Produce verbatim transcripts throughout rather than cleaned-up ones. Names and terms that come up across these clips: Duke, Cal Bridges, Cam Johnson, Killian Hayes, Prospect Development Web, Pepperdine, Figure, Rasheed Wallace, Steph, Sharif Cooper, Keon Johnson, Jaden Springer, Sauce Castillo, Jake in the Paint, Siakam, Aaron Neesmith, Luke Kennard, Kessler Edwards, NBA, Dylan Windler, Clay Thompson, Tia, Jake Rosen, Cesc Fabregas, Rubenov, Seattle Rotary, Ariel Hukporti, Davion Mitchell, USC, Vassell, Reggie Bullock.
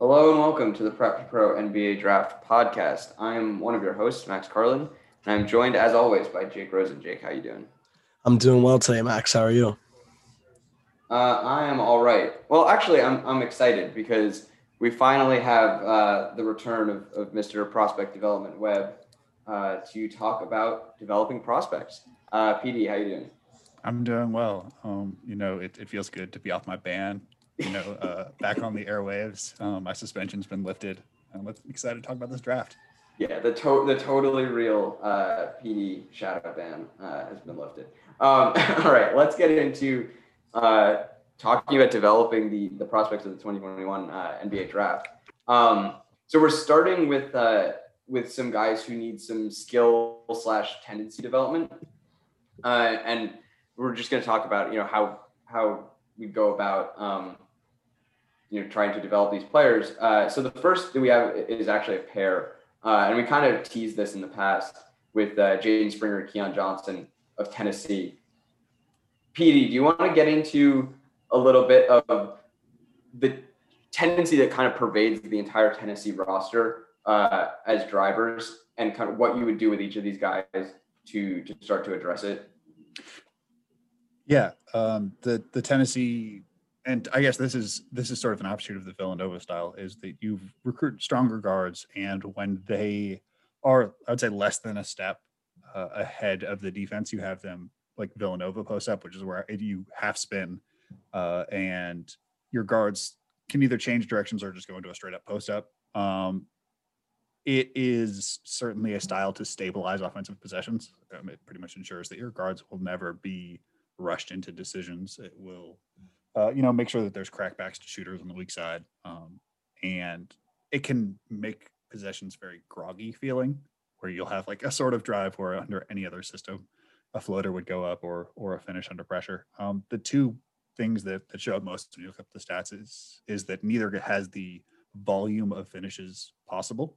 Hello and welcome to the Prep to Pro N B A Draft Podcast. I am one of your hosts, Max Carlin, and I'm joined, as always, by Jake Rosen. Jake, how you doing? I'm doing well today, Max. How are you? Uh, I am all right. Well, actually, I'm I'm excited because we finally have uh, the return of, of Mister Prospect Development Web uh, to talk about developing prospects. Uh, P D, how you doing? I'm doing well. Um, you know, it, it feels good to be off my ban. you know, uh, back on the airwaves. Um, my suspension's been lifted. I'm excited to talk about this draft. Yeah, the to- the totally real uh, P D shadow ban uh, has been lifted. Um, all right, let's get into uh, talking about developing the, the prospects of the twenty twenty-one uh, N B A draft. Um, so we're starting with uh, with some guys who need some skill slash tendency development. Uh, and we're just going to talk about, you know, how how we go about um, you know, trying to develop these players. Uh, so the first that we have is actually a pair. Uh, and we kind of teased this in the past with uh, Jaden Springer and Keon Johnson of Tennessee. P D, do you want to get into a little bit of the tendency that kind of pervades the entire Tennessee roster uh, as drivers and kind of what you would do with each of these guys to, to start to address it? Yeah, um, the, the Tennessee, and I guess this is this is sort of an offshoot of the Villanova style, is that you recruit stronger guards, and when they are, I would say, less than a step uh, ahead of the defense, you have them like Villanova post up, which is where you half spin, uh, and your guards can either change directions or just go into a straight up post up. Um, it is certainly a style to stabilize offensive possessions. Um, it pretty much ensures that your guards will never be rushed into decisions. It will, uh, you know, make sure that there's crackbacks to shooters on the weak side. Um, and it can make possessions very groggy feeling, where you'll have like a sort of drive where under any other system, a floater would go up or or a finish under pressure. Um, the two things that, that show up most when you look up the stats is, is that neither has the volume of finishes possible,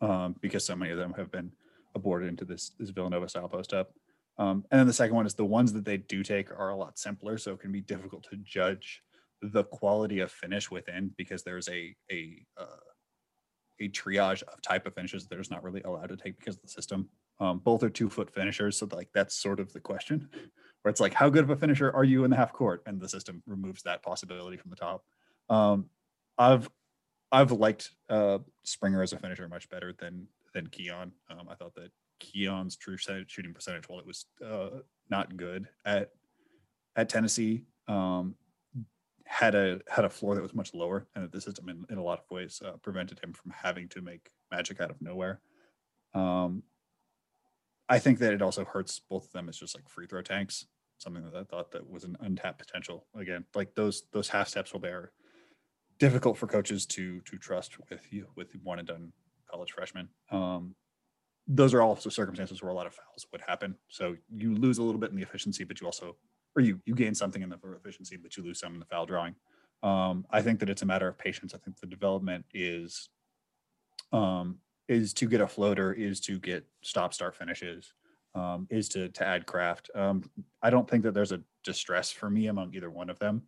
um, because so many of them have been aborted into this, this Villanova style post up. Um, and then the second one is the ones that they do take are a lot simpler, so it can be difficult to judge the quality of finish within, because there's a a uh, a triage of type of finishes that is not really allowed to take because of the system. Um, both are two-foot finishers, so like that's sort of the question, where it's like, how good of a finisher are you in the half court? And the system removes that possibility from the top. Um, I've I've liked uh, Springer as a finisher much better than than Keon. Um, I thought that Keon's true shooting percentage, while it was uh, not good at at Tennessee, um, had a had a floor that was much lower, and that the system in, in a lot of ways uh, prevented him from having to make magic out of nowhere. Um, I think that it also hurts both of them as just like free throw tanks, something that I thought that was an untapped potential. Again, like those those half steps were there, difficult for coaches to to trust with you with one and done college freshmen. Um, Those are also circumstances where a lot of fouls would happen. So you lose a little bit in the efficiency, but you also, or you you gain something in the efficiency, but you lose some in the foul drawing. Um, I think that it's a matter of patience. I think the development is, um, is to get a floater, is to get stop-start finishes, um, is to to add craft. Um, I don't think that there's a distress for me among either one of them.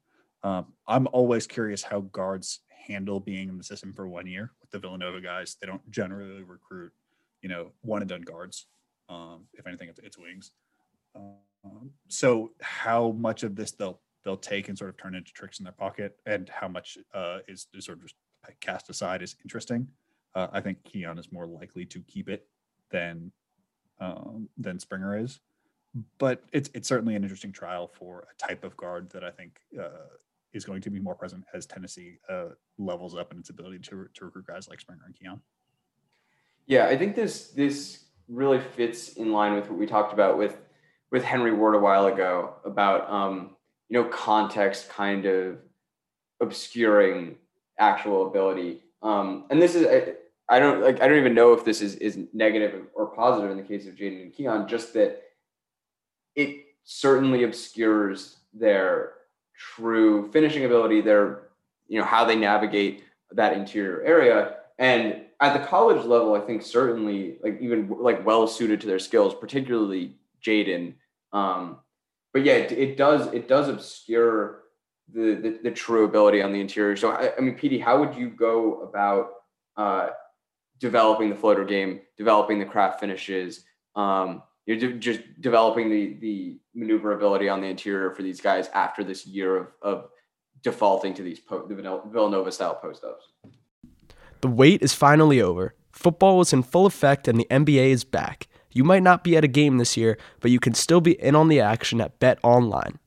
Um, I'm always curious how guards handle being in the system for one year. With the Villanova guys, they don't generally recruit, you know, one and done guards. Um, if anything, it's, it's wings. Um, so how much of this they'll they'll take and sort of turn into tricks in their pocket, and how much uh, is, is sort of just cast aside is interesting. Uh, I think Keon is more likely to keep it than um, than Springer is, but it's it's certainly an interesting trial for a type of guard that I think uh, is going to be more present as Tennessee uh, levels up in its ability to to recruit guys like Springer and Keon. Yeah, I think this this really fits in line with what we talked about with with Henry Ward a while ago about um, you know context kind of obscuring actual ability. Um, and this is, I, I don't like, I don't even know if this is, is negative or positive in the case of Jaden and Keon, just that it certainly obscures their true finishing ability, their, you know, how they navigate that interior area. And at the college level, I think certainly like even like well-suited to their skills, particularly Jaden. Um, but yeah, it, it does, it does obscure The, the the true ability on the interior. So, I, I mean, P D, how would you go about uh, developing the floater game, developing the craft finishes, um, you're de- just developing the the maneuverability on the interior for these guys after this year of, of defaulting to these po- the Villanova-style post-ups? The wait is finally over. Football is in full effect and the N B A is back. You might not be at a game this year, but you can still be in on the action at BetOnline.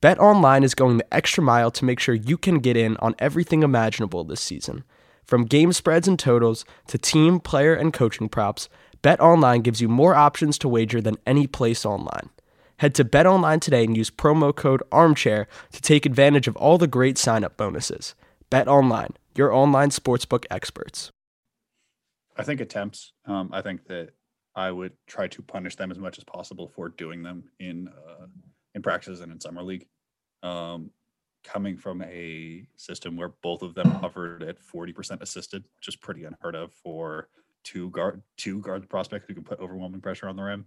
BetOnline is going the extra mile to make sure you can get in on everything imaginable this season. From game spreads and totals to team, player, and coaching props, BetOnline gives you more options to wager than any place online. Head to BetOnline today and use promo code ARMCHAIR to take advantage of all the great sign-up bonuses. BetOnline, your online sportsbook experts. I think attempts. Um, I think that I would try to punish them as much as possible for doing them in... Uh, in practices and in summer league. Um, coming from a system where both of them hovered at forty percent assisted, which is pretty unheard of for two guard, two guard prospects who can put overwhelming pressure on the rim.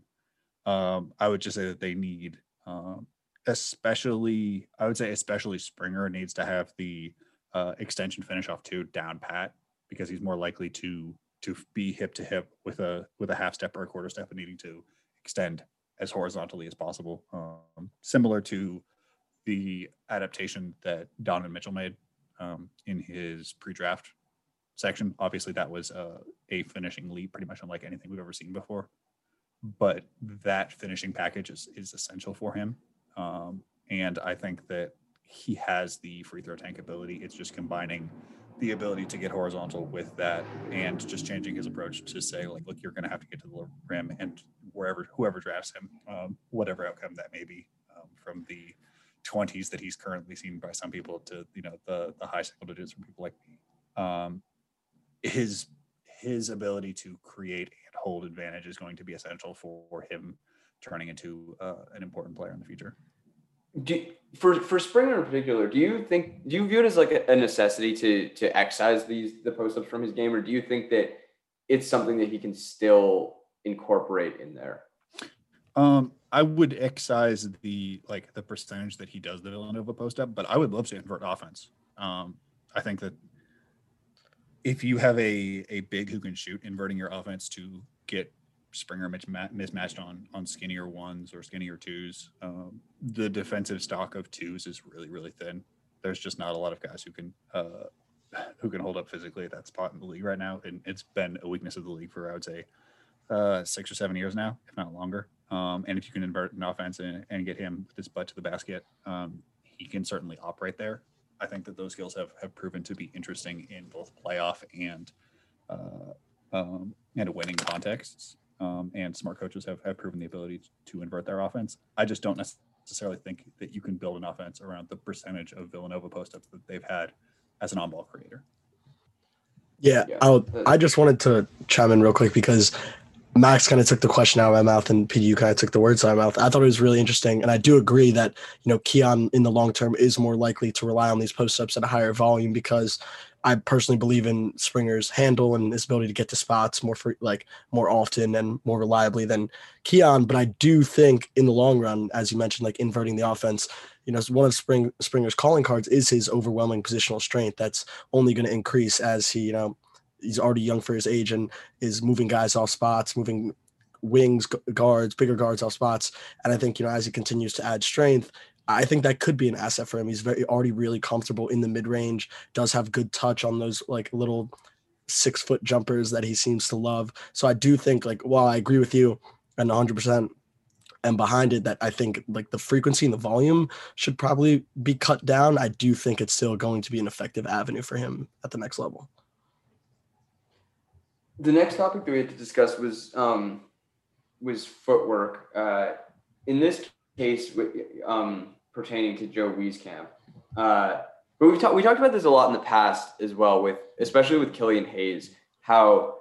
Um, I would just say that they need, um, especially, I would say especially Springer needs to have the uh, extension finish off too down pat, because he's more likely to to be hip to hip with a with a half step or a quarter step and needing to extend as horizontally as possible, um, similar to the adaptation that Donovan Mitchell made um, in his pre-draft section. Obviously, that was uh, a finishing leap, pretty much unlike anything we've ever seen before. But that finishing package is, is essential for him. Um, and I think that he has the free throw tank ability. It's just combining the ability to get horizontal with that and just changing his approach to say, like, look, you're going to have to get to the rim, and wherever, whoever drafts him, um, whatever outcome that may be, um, from the twenties that he's currently seen by some people to, you know, the, the high single digits from people like me. Um, his, his ability to create and hold advantage is going to be essential for him turning into uh, an important player in the future. Do, for for Springer in particular, do you think do you view it as like a, a necessity to to excise these the post-ups from his game, or do you think that it's something that he can still incorporate in there? Um, I would excise the like the percentage that he does the Villanova post-up, but I would love to invert offense. Um, I think that if you have a a big who can shoot, inverting your offense to get Springer mismatched on on skinnier ones or skinnier twos. Um, the defensive stock of twos is really, really thin. There's just not a lot of guys who can uh, who can hold up physically at that spot in the league right now, and it's been a weakness of the league for I would say uh, six or seven years now, if not longer. Um, and if you can invert an offense and, and get him with his butt to the basket, um, he can certainly operate there. I think that those skills have have proven to be interesting in both playoff and uh, um, and winning contexts. Um, and smart coaches have, have proven the ability to invert their offense. I just don't necessarily think that you can build an offense around the percentage of Villanova post-ups that they've had as an on-ball creator. Yeah, I'll, I just wanted to chime in real quick because Max kind of took the question out of my mouth and P D U kind of took the words out of my mouth. I thought it was really interesting, and I do agree that, you know, Keon in the long term is more likely to rely on these post-ups at a higher volume because – I personally believe in Springer's handle and his ability to get to spots more for, like more often and more reliably than Keon. But I do think in the long run, as you mentioned, like inverting the offense, you know, one of Spring, Springer's calling cards is his overwhelming positional strength. That's only going to increase as he, you know, he's already young for his age and is moving guys off spots, moving wings, guards, bigger guards off spots. And I think, you know, as he continues to add strength, I think that could be an asset for him. He's very already really comfortable in the mid-range, does have good touch on those like little six-foot jumpers that he seems to love. So I do think, like, while I agree with you and one hundred percent and behind it, that I think like the frequency and the volume should probably be cut down, I do think it's still going to be an effective avenue for him at the next level. The next topic that we had to discuss was um, was footwork. Uh, in this case, um, pertaining to Joe Wieskamp, uh, but we've talked we talked about this a lot in the past as well, with especially with Killian Hayes. How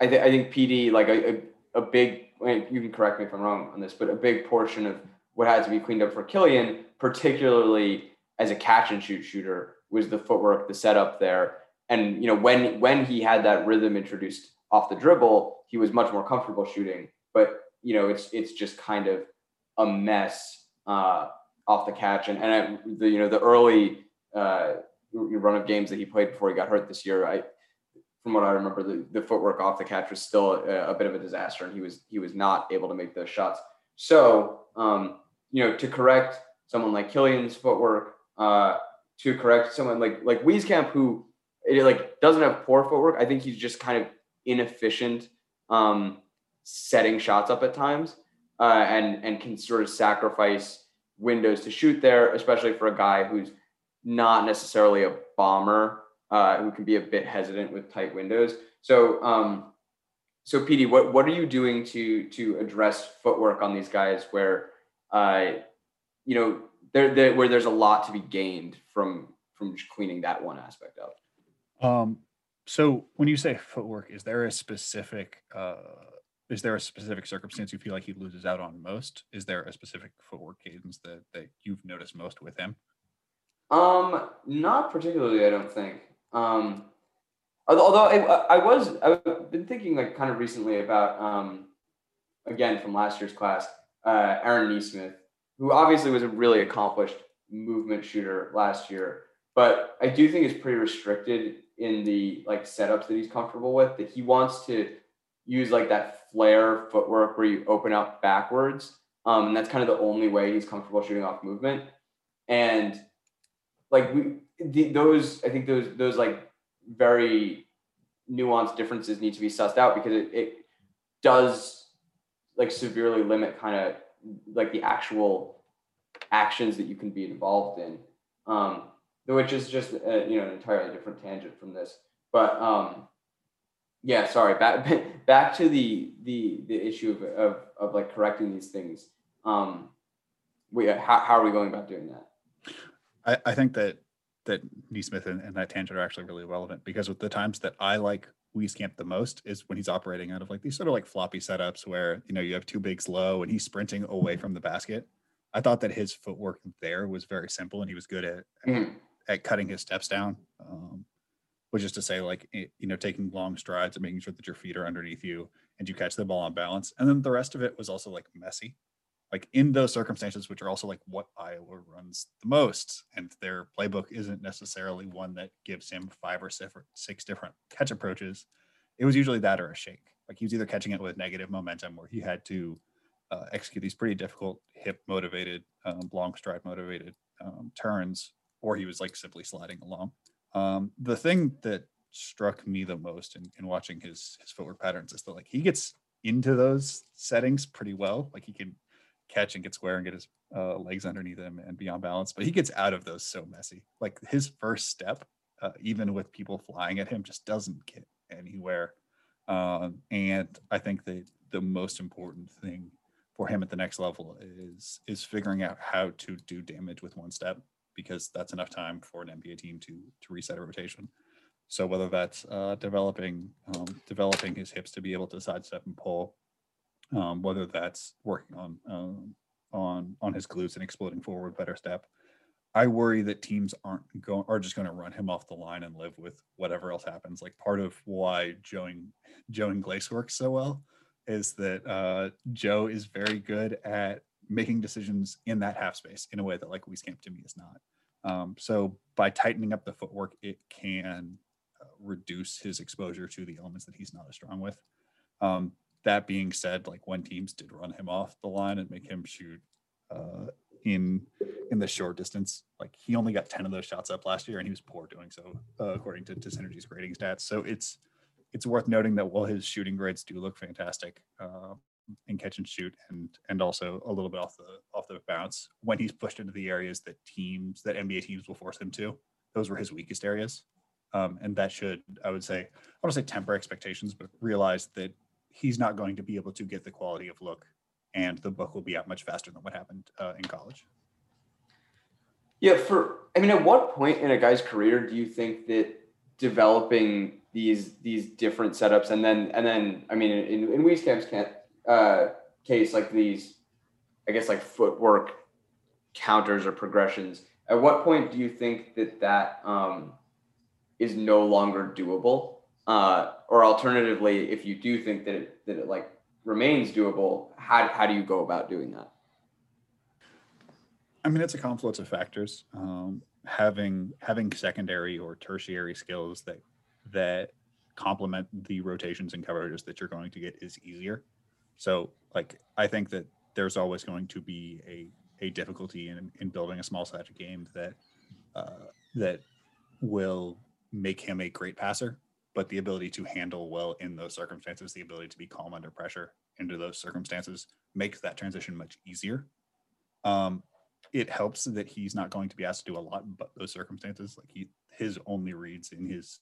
I, th- I think P D, like a, a, a big, you can correct me if I'm wrong on this, but a big portion of what had to be cleaned up for Killian, particularly as a catch and shoot shooter, was the footwork, the setup there. And, you know, when when he had that rhythm introduced off the dribble, he was much more comfortable shooting. But, you know, it's it's just kind of a mess uh, off the catch. And, and I, the, you know, the early uh, run of games that he played before he got hurt this year, I, from what I remember, the, the footwork off the catch was still a, a bit of a disaster, and he was he was not able to make those shots. So, um, you know, to correct someone like Killian's footwork, uh, to correct someone like like Wieskamp, who it like doesn't have poor footwork. I think he's just kind of inefficient um, setting shots up at times uh, and, and can sort of sacrifice windows to shoot there, especially for a guy who's not necessarily a bomber uh, who can be a bit hesitant with tight windows. So, um, so P D, what, what are you doing to, to address footwork on these guys where, uh, you know, there, there, where there's a lot to be gained from, from just cleaning that one aspect up? Um, so when you say footwork, is there a specific, uh, is there a specific circumstance you feel like he loses out on most? Is there a specific footwork cadence that, that you've noticed most with him? Um, not particularly, I don't think. Um, although I, I was, I've been thinking like kind of recently about, um, again, from last year's class, uh, Aaron Neesmith, who obviously was a really accomplished movement shooter last year, but I do think it's pretty restricted in the like setups that he's comfortable with, that he wants to use like that flare footwork where you open up backwards. Um, and that's kind of the only way he's comfortable shooting off movement. And like we, the, those, I think those, those like very nuanced differences need to be sussed out, because it, it does like severely limit kind of like the actual actions that you can be involved in. Um, Which is just uh, you know, an entirely different tangent from this, but um, yeah, sorry. Back back to the the the issue of of, of like correcting these things. Um, we how, how are we going about doing that? I, I think that that Neesmith and, and that tangent are actually really relevant, because with the times that I like Wieskamp the most is when he's operating out of like these sort of like floppy setups where, you know, you have two bigs low and he's sprinting away from the basket. I thought that his footwork there was very simple, and he was good at. Mm-hmm. at cutting his steps down, um, which is to say, like, you know, taking long strides and making sure that your feet are underneath you and you catch the ball on balance. And then the rest of it was also like messy, like in those circumstances, which are also like what Iowa runs the most. And their playbook isn't necessarily one that gives him five or six different catch approaches. It was usually that or a shake. Like he was either catching it with negative momentum where he had to uh, execute these pretty difficult hip motivated, um, long stride motivated um, turns, or he was like simply sliding along. Um, the thing that struck me the most in, in watching his, his footwork patterns is that like he gets into those settings pretty well. Like he can catch and get square and get his uh, legs underneath him and be on balance, but he gets out of those so messy. Like his first step, uh, even with people flying at him, just doesn't get anywhere. Um, and I think that the most important thing for him at the next level is, is figuring out how to do damage with one step, because that's enough time for an N B A team to to reset a rotation. So whether that's uh, developing um, developing his hips to be able to sidestep and pull, um, whether that's working on um, on on his glutes and exploding forward better step, I worry that teams aren't going are just going to run him off the line and live with whatever else happens. Like part of why Joe and, Joe and Glace works so well is that uh, Joe is very good at making decisions in that half space in a way that like Wieskamp to me is not. Um, so by tightening up the footwork, it can uh, reduce his exposure to the elements that he's not as strong with. Um, that being said, like when teams did run him off the line and make him shoot uh, in in the short distance. Like, he only got ten of those shots up last year, and he was poor doing so, uh, according to, to Synergy's grading stats. So it's it's worth noting that while his shooting grades do look fantastic uh, in catch and shoot, and and also a little bit off the off the bounce, when he's pushed into the areas that teams that N B A teams will force him to, those were his weakest areas. Um, and that should, I would say, I don't say temper expectations, but realize that he's not going to be able to get the quality of look, and the book will be out much faster than what happened uh, in college. Yeah, for, I mean, at what point in a guy's career do you think that developing these these different setups and then, and then I mean, in, in Wieskamp's uh, case, like these, I guess, like footwork counters or progressions, at what point do you think that that um, is no longer doable? Uh, or alternatively, if you do think that it, that it like remains doable, how how do you go about doing that? I mean, it's a confluence of factors. Um, having having secondary or tertiary skills that that complement the rotations and coverages that you're going to get is easier. So, like, I think that there's always going to be a a difficulty in in building a small side of game that uh, that will make him a great passer. But the ability to handle well in those circumstances, the ability to be calm under pressure into those circumstances, makes that transition much easier. Um, it helps that he's not going to be asked to do a lot, but those circumstances, like he, his only reads in his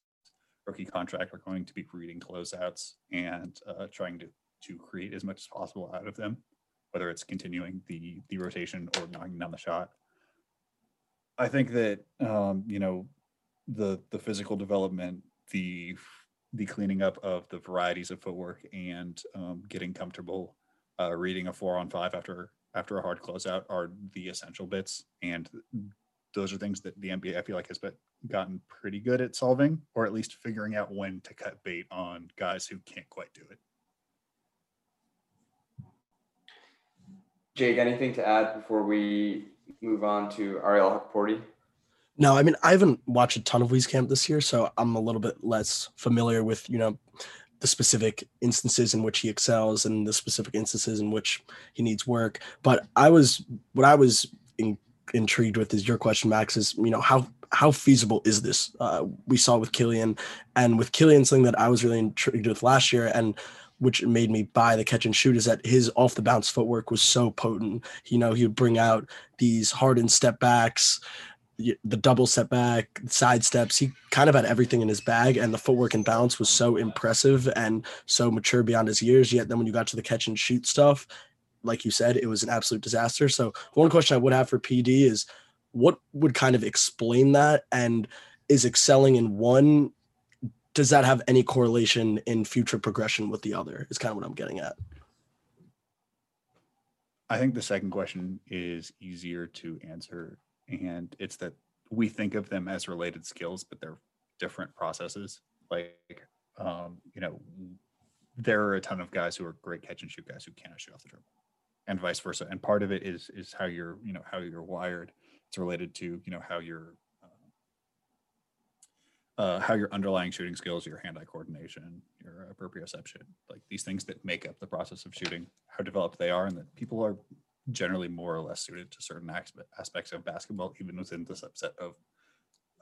rookie contract are going to be reading closeouts and uh, trying to to create as much as possible out of them, whether it's continuing the the rotation or knocking down the shot. I think that um, you know the the physical development, the the cleaning up of the varieties of footwork, and um, getting comfortable uh, reading a four on five after after a hard closeout are the essential bits. And those are things that the N B A, I feel like, has been, gotten pretty good at solving, or at least figuring out when to cut bait on guys who can't quite do it. Jake, anything to add before we move on to Ariel Hukporti? No, I mean, I haven't watched a ton of Wieskamp this year, so I'm a little bit less familiar with, you know, the specific instances in which he excels and the specific instances in which he needs work. But I was, what I was in, intrigued with is your question, Max, is, you know, how how feasible is this? Uh, we saw with Killian, and with Killian, something that I was really intrigued with last year, and which made me buy the catch and shoot, is that his off the bounce footwork was so potent. You know, he would bring out these hardened step backs, the double step back, side steps. He kind of had everything in his bag, and the footwork and balance was so impressive and so mature beyond his years. Yet then when you got to the catch and shoot stuff, like you said, it was an absolute disaster. So one question I would have for P D is, what would kind of explain that? And is excelling in one, does that have any correlation in future progression with the other? Is kind of what I'm getting at. I think the second question is easier to answer, and it's that we think of them as related skills, but they're different processes. Like, um, you know, there are a ton of guys who are great catch and shoot guys who cannot shoot off the dribble, and vice versa. And part of it is is how you're, you know, how you're wired. It's related to, you know, how your uh, uh, how your underlying shooting skills, your hand-eye coordination, your uh, proprioception, like these things that make up the process of shooting, how developed they are, and that people are generally more or less suited to certain aspects of basketball, even within the subset of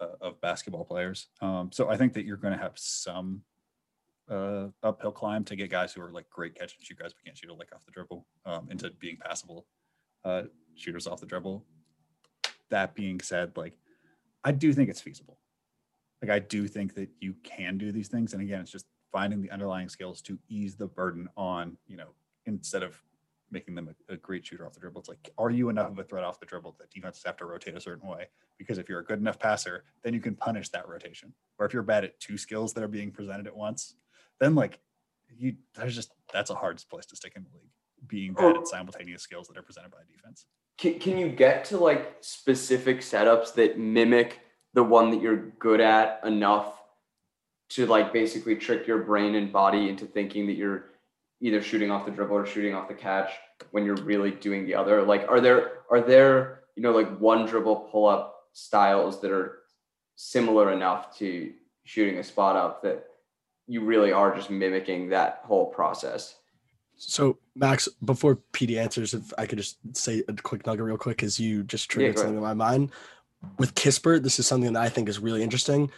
uh, of basketball players. Um, so I think that you're going to have some uh, uphill climb to get guys who are like great catch and shoot guys but can't shoot a lick off the dribble um, into being passable uh, shooters off the dribble. That being said, like, I do think it's feasible. Like, I do think that you can do these things. And again, it's just finding the underlying skills to ease the burden on, you know, instead of making them a, a great shooter off the dribble. It's like, are you enough of a threat off the dribble that defenses have to rotate a certain way? Because if you're a good enough passer, then you can punish that rotation. Or if you're bad at two skills that are being presented at once, then like you, there's just, that's a hard place to stick in the league, being bad at simultaneous skills that are presented by a defense. Can, can you get to like specific setups that mimic the one that you're good at enough to like basically trick your brain and body into thinking that you're either shooting off the dribble or shooting off the catch when you're really doing the other? Like, are there, are there, you know, like one dribble pull up styles that are similar enough to shooting a spot up that you really are just mimicking that whole process? So, Max, before P D answers, if I could just say a quick nugget real quick, because you just triggered yeah, something in my mind. With Kispert, this is something that I think is really interesting.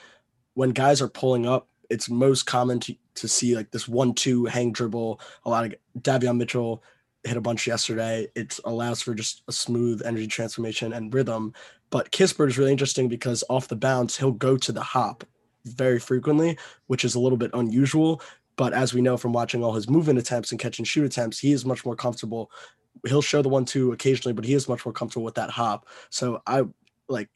When guys are pulling up, it's most common to, to see like this one two hang dribble. A lot of Davion Mitchell hit a bunch yesterday. It allows for just a smooth energy transformation and rhythm. But Kispert is really interesting because off the bounce, he'll go to the hop very frequently, which is a little bit unusual. But as we know from watching all his move-in attempts and catch-and-shoot attempts, he is much more comfortable. He'll show the one two occasionally, but he is much more comfortable with that hop. So I like.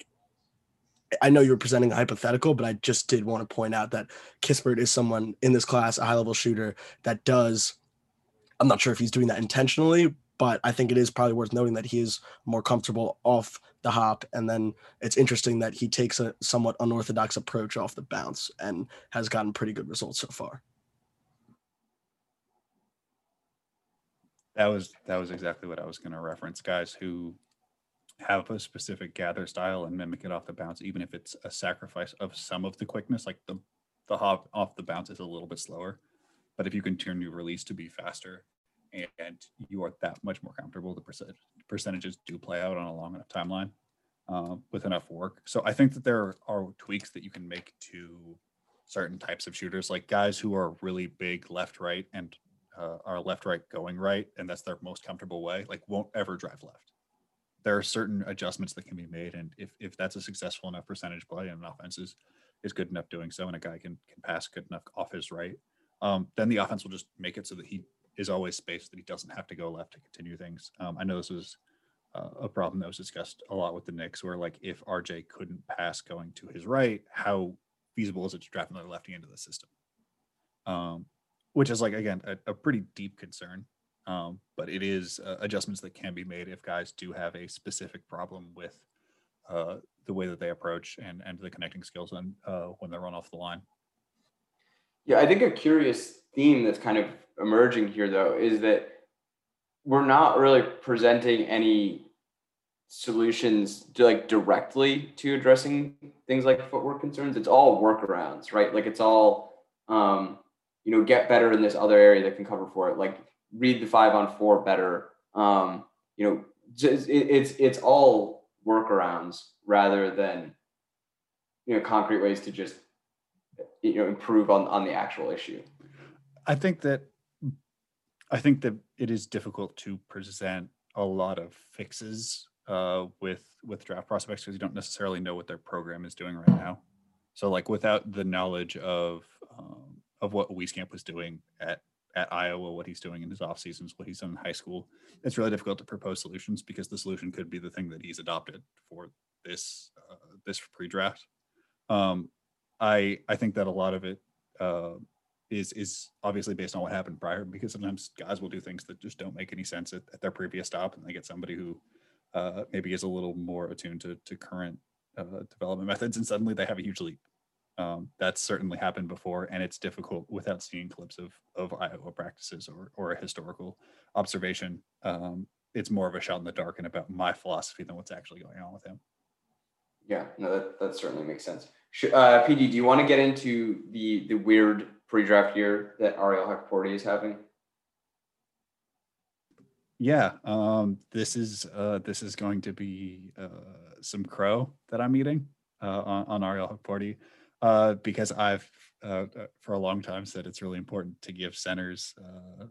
I know you were presenting a hypothetical, but I just did want to point out that Kispert is someone in this class, a high-level shooter, that does – I'm not sure if he's doing that intentionally, but I think it is probably worth noting that he is more comfortable off the hop. And then it's interesting that he takes a somewhat unorthodox approach off the bounce and has gotten pretty good results so far. That was that was exactly what I was going to reference. Guys who have a specific gather style and mimic it off the bounce, even if it's a sacrifice of some of the quickness, like the the hop off the bounce is a little bit slower, but if you can turn your release to be faster and you are that much more comfortable, the percent, percentages do play out on a long enough timeline uh, with enough work. So I think that there are tweaks that you can make to certain types of shooters, like guys who are really big left, right, and Uh, are left, right, going right, and that's their most comfortable way, like won't ever drive left. There are certain adjustments that can be made, and if if that's a successful enough percentage play and an offense is, is good enough doing so, and a guy can, can pass good enough off his right, um, then the offense will just make it so that he is always spaced, that he doesn't have to go left to continue things. Um, I know this was uh, a problem that was discussed a lot with the Knicks, where like if R J couldn't pass going to his right, how feasible is it to draft another lefty into the system? Um, Which is like, again, a, a pretty deep concern, um, but it is uh, adjustments that can be made if guys do have a specific problem with uh, the way that they approach and, and the connecting skills and uh, when they run off the line. Yeah, I think a curious theme that's kind of emerging here, though, is that we're not really presenting any solutions to, like directly to addressing things like footwork concerns. It's all workarounds, right? Like it's all... Um, you know, get better in this other area that can cover for it. Like read the five on four better. Um, you know, just, it, it's it's all workarounds rather than, you know, concrete ways to just, you know, improve on, on the actual issue. I think that I think that it is difficult to present a lot of fixes uh, with with draft prospects because you don't necessarily know what their program is doing right now. So like without the knowledge of um, of what Wieskamp was doing at, at Iowa, what he's doing in his off seasons, what he's done in high school, it's really difficult to propose solutions because the solution could be the thing that he's adopted for this, uh, this pre-draft. Um, I, I think that a lot of it uh, is, is obviously based on what happened prior, because sometimes guys will do things that just don't make any sense at, at their previous stop. And they get somebody who uh, maybe is a little more attuned to, to current uh, development methods. And suddenly they have a huge leap. Um, that's certainly happened before, and it's difficult without seeing clips of of Iowa practices or or a historical observation. Um, it's more of a shot in the dark and about my philosophy than what's actually going on with him. Yeah, no, that, that certainly makes sense. Uh, P D, do you want to get into the the weird pre-draft year that Ariel Hukporti is having? Yeah, um, this is uh, this is going to be uh, some crow that I'm eating uh, on, on Ariel Hukporti. Uh, because I've uh, for a long time said it's really important to give centers uh,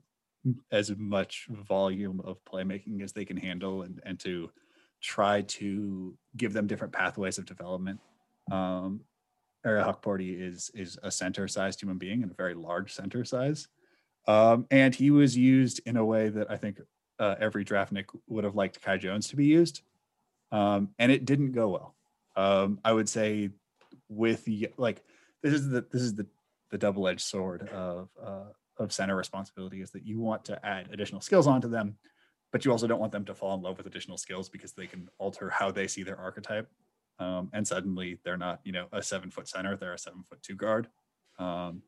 as much volume of playmaking as they can handle, and, and to try to give them different pathways of development. Um, Ariel Hukporti is is a center-sized human being and a very large center size, um, and he was used in a way that I think uh, every draft Nick would have liked Kai Jones to be used, um, and it didn't go well. Um, I would say. With like this is the this is the the double-edged sword of uh, of center responsibility is that you want to add additional skills onto them, but you also don't want them to fall in love with additional skills because they can alter how they see their archetype, um, and suddenly they're not you know a seven foot center, they're a seven foot two guard. Um,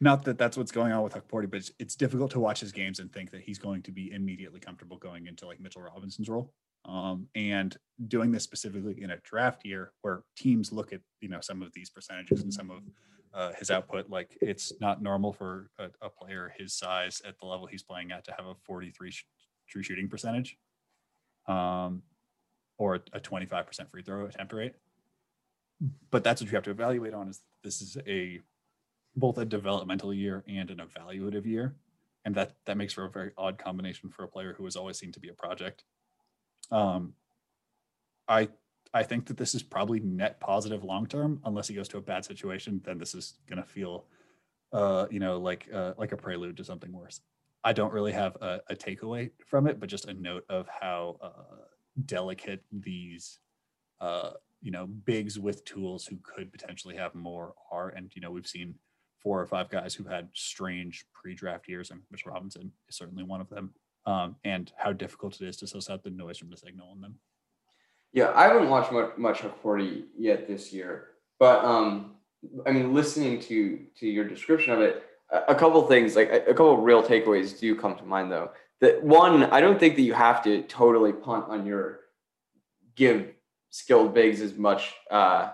not that that's what's going on with Hukporti, but it's, it's difficult to watch his games and think that he's going to be immediately comfortable going into like Mitchell Robinson's role. Um, and doing this specifically in a draft year where teams look at, you know, some of these percentages and some of uh, his output. Like, it's not normal for a, a player his size at the level he's playing at to have a forty-three sh- true shooting percentage, um, or a twenty-five percent free throw attempt rate. But that's what you have to evaluate on, is this is a both a developmental year and an evaluative year. And that, that makes for a very odd combination for a player who has always seemed to be a project. Um, I I think that this is probably net positive long-term, unless he goes to a bad situation, then this is going to feel, uh, you know, like uh, like a prelude to something worse. I don't really have a, a takeaway from it, but just a note of how uh, delicate these, uh, you know, bigs with tools who could potentially have more are. And, you know, we've seen four or five guys who had strange pre-draft years, and Mitchell Robinson is certainly one of them, um, and how difficult it is to suss out the noise from the signal in them. Yeah, I haven't watched much, much Hukporti yet this year, but um, I mean, listening to to your description of it, a, a couple things, like a, a couple of real takeaways do come to mind, though. That one, I don't think that you have to totally punt on your give skilled bigs as much uh,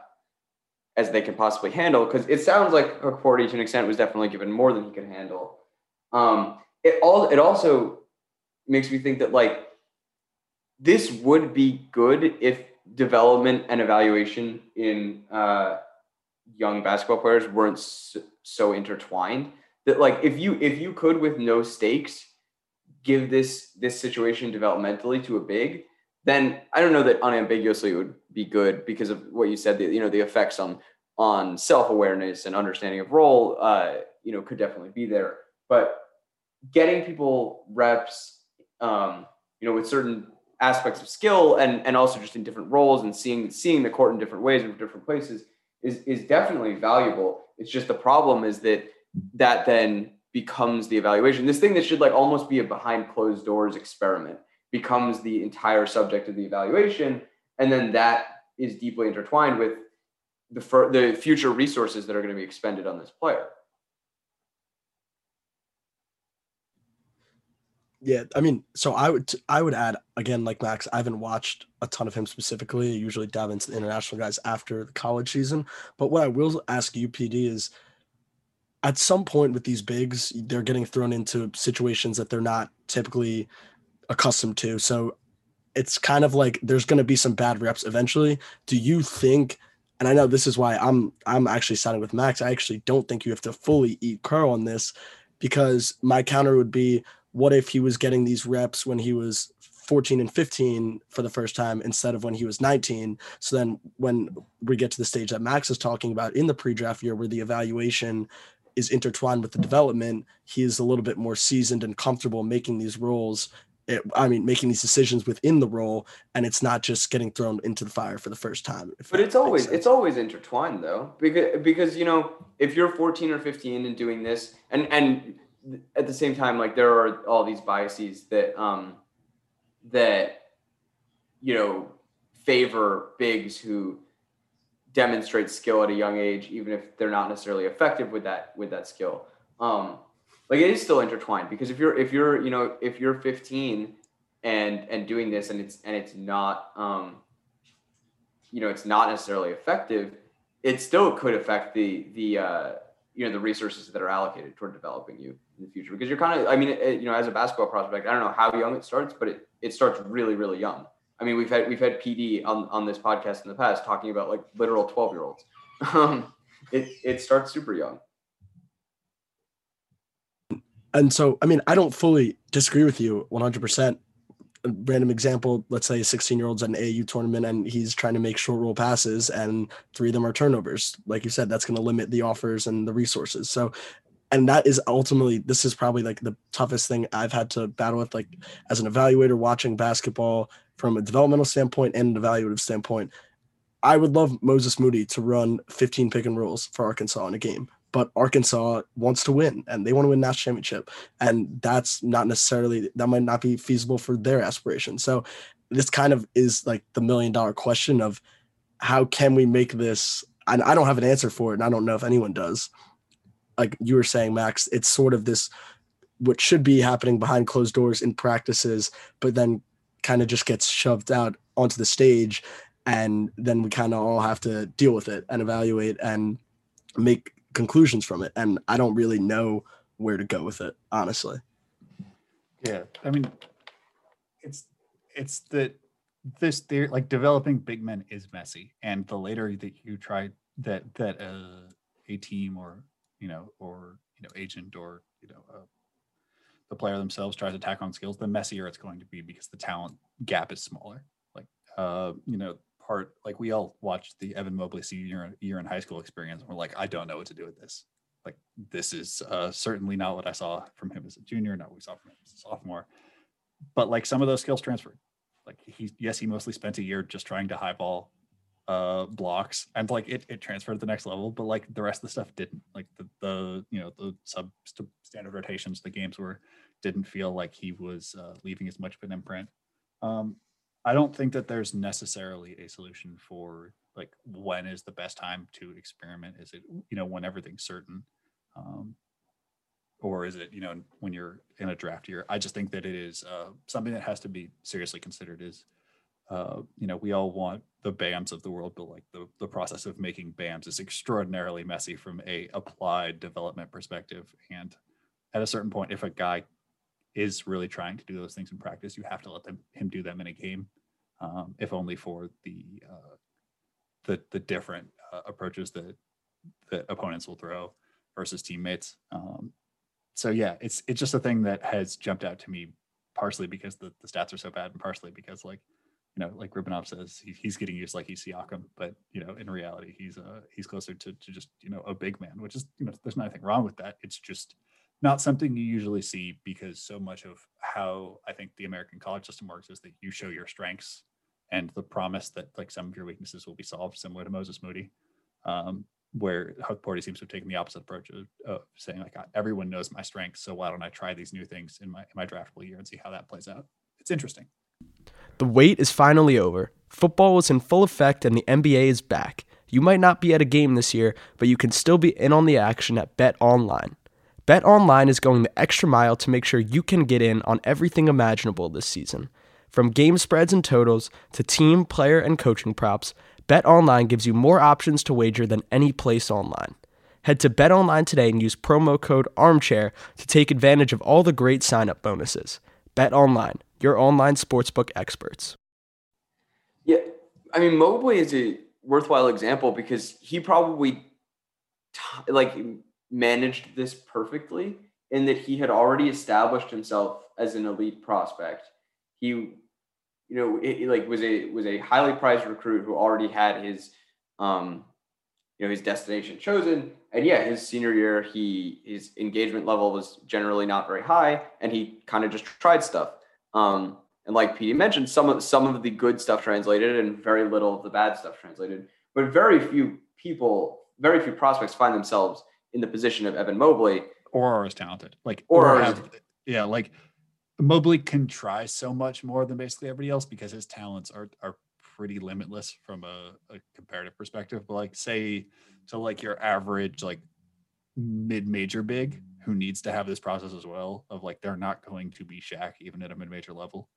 as they can possibly handle, because it sounds like Hukporti to an extent was definitely given more than he could handle. Um, it all it also makes me think that, like, this would be good if development and evaluation in uh, young basketball players weren't so, so intertwined. That, like, if you if you could, with no stakes, give this this situation developmentally to a big, then I don't know that unambiguously it would be good, because of what you said, the, you know, the effects on on self-awareness and understanding of role, uh, you know, could definitely be there. But getting people reps, um, you know, with certain aspects of skill and, and also just in different roles and seeing seeing the court in different ways and different places is is definitely valuable. It's just the problem is that that then becomes the evaluation. This thing that should, like, almost be a behind closed doors experiment becomes the entire subject of the evaluation, and then that is deeply intertwined with the fir- the future resources that are going to be expended on this player. Yeah, I mean, so I would I would add, again, like Max, I haven't watched a ton of him specifically. I usually dive into the international guys after the college season. But what I will ask you, P D, is at some point with these bigs, they're getting thrown into situations that they're not typically accustomed to. So it's kind of like there's going to be some bad reps eventually. Do you think, and I know this is why I'm I'm actually siding with Max, I actually don't think you have to fully eat crow on this, because my counter would be, what if he was getting these reps when he was fourteen and fifteen for the first time instead of when he was nineteen? So then when we get to the stage that Max is talking about in the pre-draft year, where the evaluation is intertwined with the development, he is a little bit more seasoned and comfortable making these roles. It, I mean, making these decisions within the role, and it's not just getting thrown into the fire for the first time. But it's always it's always intertwined, though, because because, you know, if you're fourteen or fifteen and doing this, and and at the same time, like, there are all these biases that, um, that, you know, favor bigs who demonstrate skill at a young age, even if they're not necessarily effective with that, with that skill. Um, like, it is still intertwined, because if you're, if you're, you know, if you're fifteen and, and doing this and it's, and it's not, um, you know, it's not necessarily effective, it still could affect the, the, uh, you know, the resources that are allocated toward developing you in the future, because you're kind of, I mean, it, you know, as a basketball prospect, I don't know how young it starts, but it, it starts really, really young. I mean, we've had, we've had P D on, on this podcast in the past talking about, like, literal twelve year olds. Um, it, it starts super young. And so, I mean, I don't fully disagree with you one hundred percent. A random example, let's say a sixteen year old's at an A A U tournament and he's trying to make short roll passes and three of them are turnovers. Like you said, that's going to limit the offers and the resources. So, and that is ultimately, this is probably, like, the toughest thing I've had to battle with, like, as an evaluator watching basketball from a developmental standpoint and an evaluative standpoint. I would love Moses Moody to run fifteen pick and rolls for Arkansas in a game, but Arkansas wants to win and they want to win national championship. And that's not necessarily, that might not be feasible for their aspirations. So this kind of is, like, the million dollar question of how can we make this, and I don't have an answer for it. And I don't know if anyone does. Like you were saying, Max, it's sort of this, what should be happening behind closed doors in practices, but then kind of just gets shoved out onto the stage. And then we kind of all have to deal with it and evaluate and make conclusions from it. And I don't really know where to go with it, honestly. Yeah. I mean, it's, it's that this theory, like developing big men is messy. And the later that you try that, that uh, a team or, you know, or, you know, agent or, you know, uh, the player themselves tries to tack on skills, the messier it's going to be because the talent gap is smaller. Like, uh, you know, part, like we all watched the Evan Mobley senior year in high school experience. And we're like, I don't know what to do with this. Like, this is uh, certainly not what I saw from him as a junior, not what we saw from him as a sophomore. But like some of those skills transferred. Like he, yes, he mostly spent a year just trying to highball uh, blocks, and like it, it transferred to the next level. But like the rest of the stuff didn't. Like the, the you know the sub standard rotations, the games were didn't feel like he was uh, leaving as much of an imprint. Um, I don't think that there's necessarily a solution for like when is the best time to experiment. Is it you know when everything's certain, um, or is it you know when you're in a draft year? I just think that it is uh, something that has to be seriously considered. Is uh, you know we all want the B A Ms of the world, but like the the process of making B A Ms is extraordinarily messy from a applied development perspective. And at a certain point, if a guy is really trying to do those things in practice, you have to let them him do them in a game, um, if only for the uh, the the different uh, approaches that the opponents will throw versus teammates. Um, so yeah, it's it's just a thing that has jumped out to me, partially because the, the stats are so bad, and partially because like you know like Rubenov says he, he's getting used like he's Siakam, but you know in reality he's uh he's closer to, to just you know a big man, which is you know there's nothing wrong with that. It's just not something you usually see because so much of how I think the American college system works is that you show your strengths and the promise that like some of your weaknesses will be solved, similar to Moses Moody, um, where Hukporti seems to have taken the opposite approach of, of saying like, everyone knows my strengths, so why don't I try these new things in my, in my draftable year and see how that plays out? It's interesting. The wait is finally over. Football is in full effect and the N B A is back. You might not be at a game this year, but you can still be in on the action at BetOnline. BetOnline is going the extra mile to make sure you can get in on everything imaginable this season. From game spreads and totals to team, player, and coaching props, BetOnline gives you more options to wager than any place online. Head to BetOnline today and use promo code ARMCHAIR to take advantage of all the great sign-up bonuses. BetOnline, your online sportsbook experts. Yeah, I mean, Mobley is a worthwhile example because he probably, t- like... managed this perfectly in that he had already established himself as an elite prospect. He, you know, it, like was a was a highly prized recruit who already had his, um, you know, his destination chosen. And yeah, his senior year, he his engagement level was generally not very high, and he kind of just tried stuff. Um, and like Petey mentioned, some of some of the good stuff translated, and very little of the bad stuff translated. But very few people, very few prospects find themselves in the position of Evan Mobley, or are as talented, like or, or have, yeah, like Mobley can try so much more than basically everybody else because his talents are are pretty limitless from a, a comparative perspective. But like, say to like your average like mid-major big who needs to have this process as well of like they're not going to be Shaq even at a mid-major level,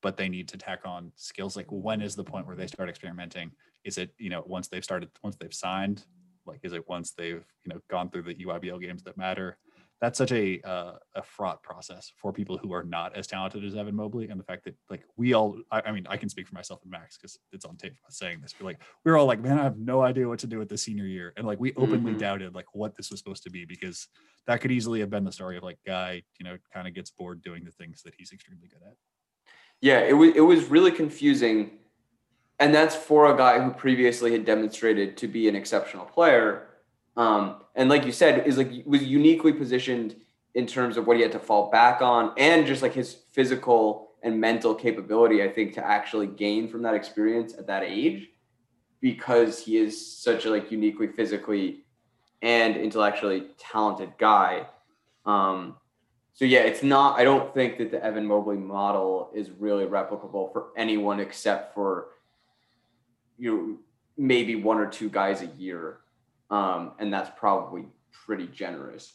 but they need to tack on skills. Like, when is the point where they start experimenting? Is it you know once they've started once they've signed? Like, is it once they've, you know, gone through the U I B L games that matter? That's such a uh, a fraught process for people who are not as talented as Evan Mobley. And the fact that, like, we all, I, I mean, I can speak for myself and Max because it's on tape saying this, but like, we were all like, man, I have no idea what to do with this senior year. And like, we openly mm-hmm. doubted like what this was supposed to be, because that could easily have been the story of like guy, you know, kind of gets bored doing the things that he's extremely good at. Yeah, it was, it was really confusing. And that's for a guy who previously had demonstrated to be an exceptional player. Um, and like you said, is like was uniquely positioned in terms of what he had to fall back on and just like his physical and mental capability, I think, to actually gain from that experience at that age, because he is such a like uniquely physically and intellectually talented guy. Um, so yeah, it's not, I don't think that the Evan Mobley model is really replicable for anyone except for you know, maybe one or two guys a year. Um, and that's probably pretty generous.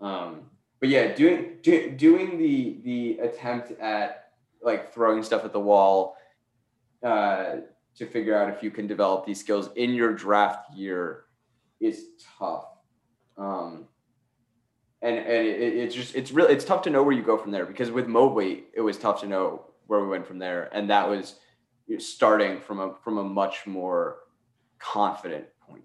Um, but yeah, doing, do, doing the, the attempt at like throwing stuff at the wall uh, to figure out if you can develop these skills in your draft year is tough. Um, and and it, it's just it's really it's tough to know where you go from there, because with Mobley it was tough to know where we went from there, and that was starting from a from a much more confident point.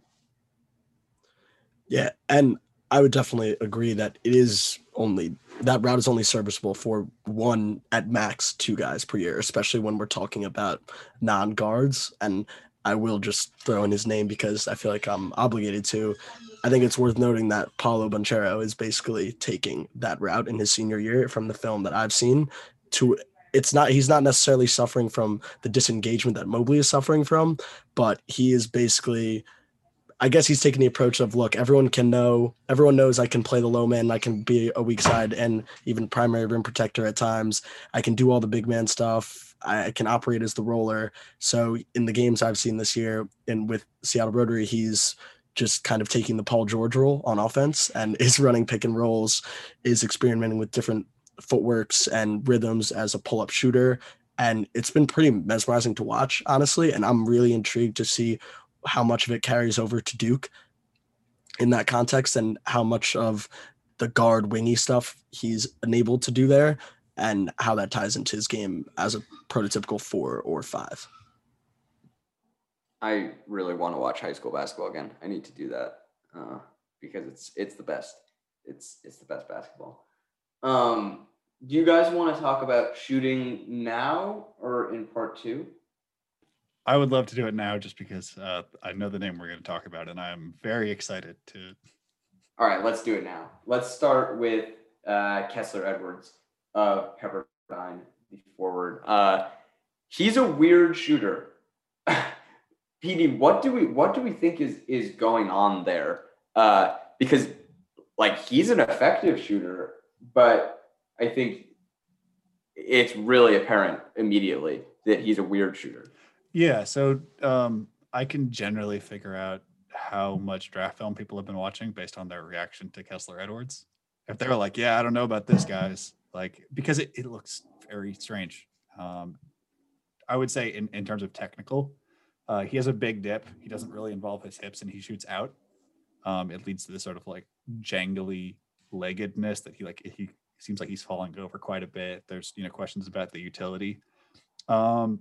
Yeah, and I would definitely agree that it is only that route is only serviceable for one at max two guys per year, especially when we're talking about non-guards. And I will just throw in his name because I feel like I'm obligated to. I think it's worth noting that Paolo Banchero is basically taking that route in his senior year from the film that I've seen. To it's not he's not necessarily suffering from the disengagement that Mobley is suffering from, but he is basically, I guess he's taking the approach of, look, everyone can know, everyone knows I can play the low man, I can be a weak side and even primary rim protector at times. I can do all the big man stuff. I can operate as the roller. So in the games I've seen this year and with Seattle Rotary, he's just kind of taking the Paul George role on offense and is running pick and rolls, is experimenting with different footworks and rhythms as a pull-up shooter. And it's been pretty mesmerizing to watch, honestly. And I'm really intrigued to see how much of it carries over to Duke in that context and how much of the guard wingy stuff he's enabled to do there and how that ties into his game as a prototypical four or five. I really want to watch high school basketball again. I need to do that uh, because it's, it's the best. It's, it's the best basketball. Um, do you guys want to talk about shooting now or in part two? I would love to do it now just because uh, I know the name we're going to talk about and I'm very excited to. All right, let's do it now. Let's start with uh, Kessler Edwards of Pepperdine, the forward. Uh, he's a weird shooter. P D, what do we what do we think is is going on there? Uh, because like he's an effective shooter, but I think it's really apparent immediately that he's a weird shooter. Yeah, so um, I can generally figure out how much draft film people have been watching based on their reaction to Kessler Edwards. If they're like, yeah, I don't know about this, guys, like because it, it looks very strange. Um, I would say in, in terms of technical, uh, he has a big dip. He doesn't really involve his hips and he shoots out. Um, it leads to this sort of like jangly leggedness that he like, he seems like he's falling over quite a bit. There's, you know, questions about the utility. Um,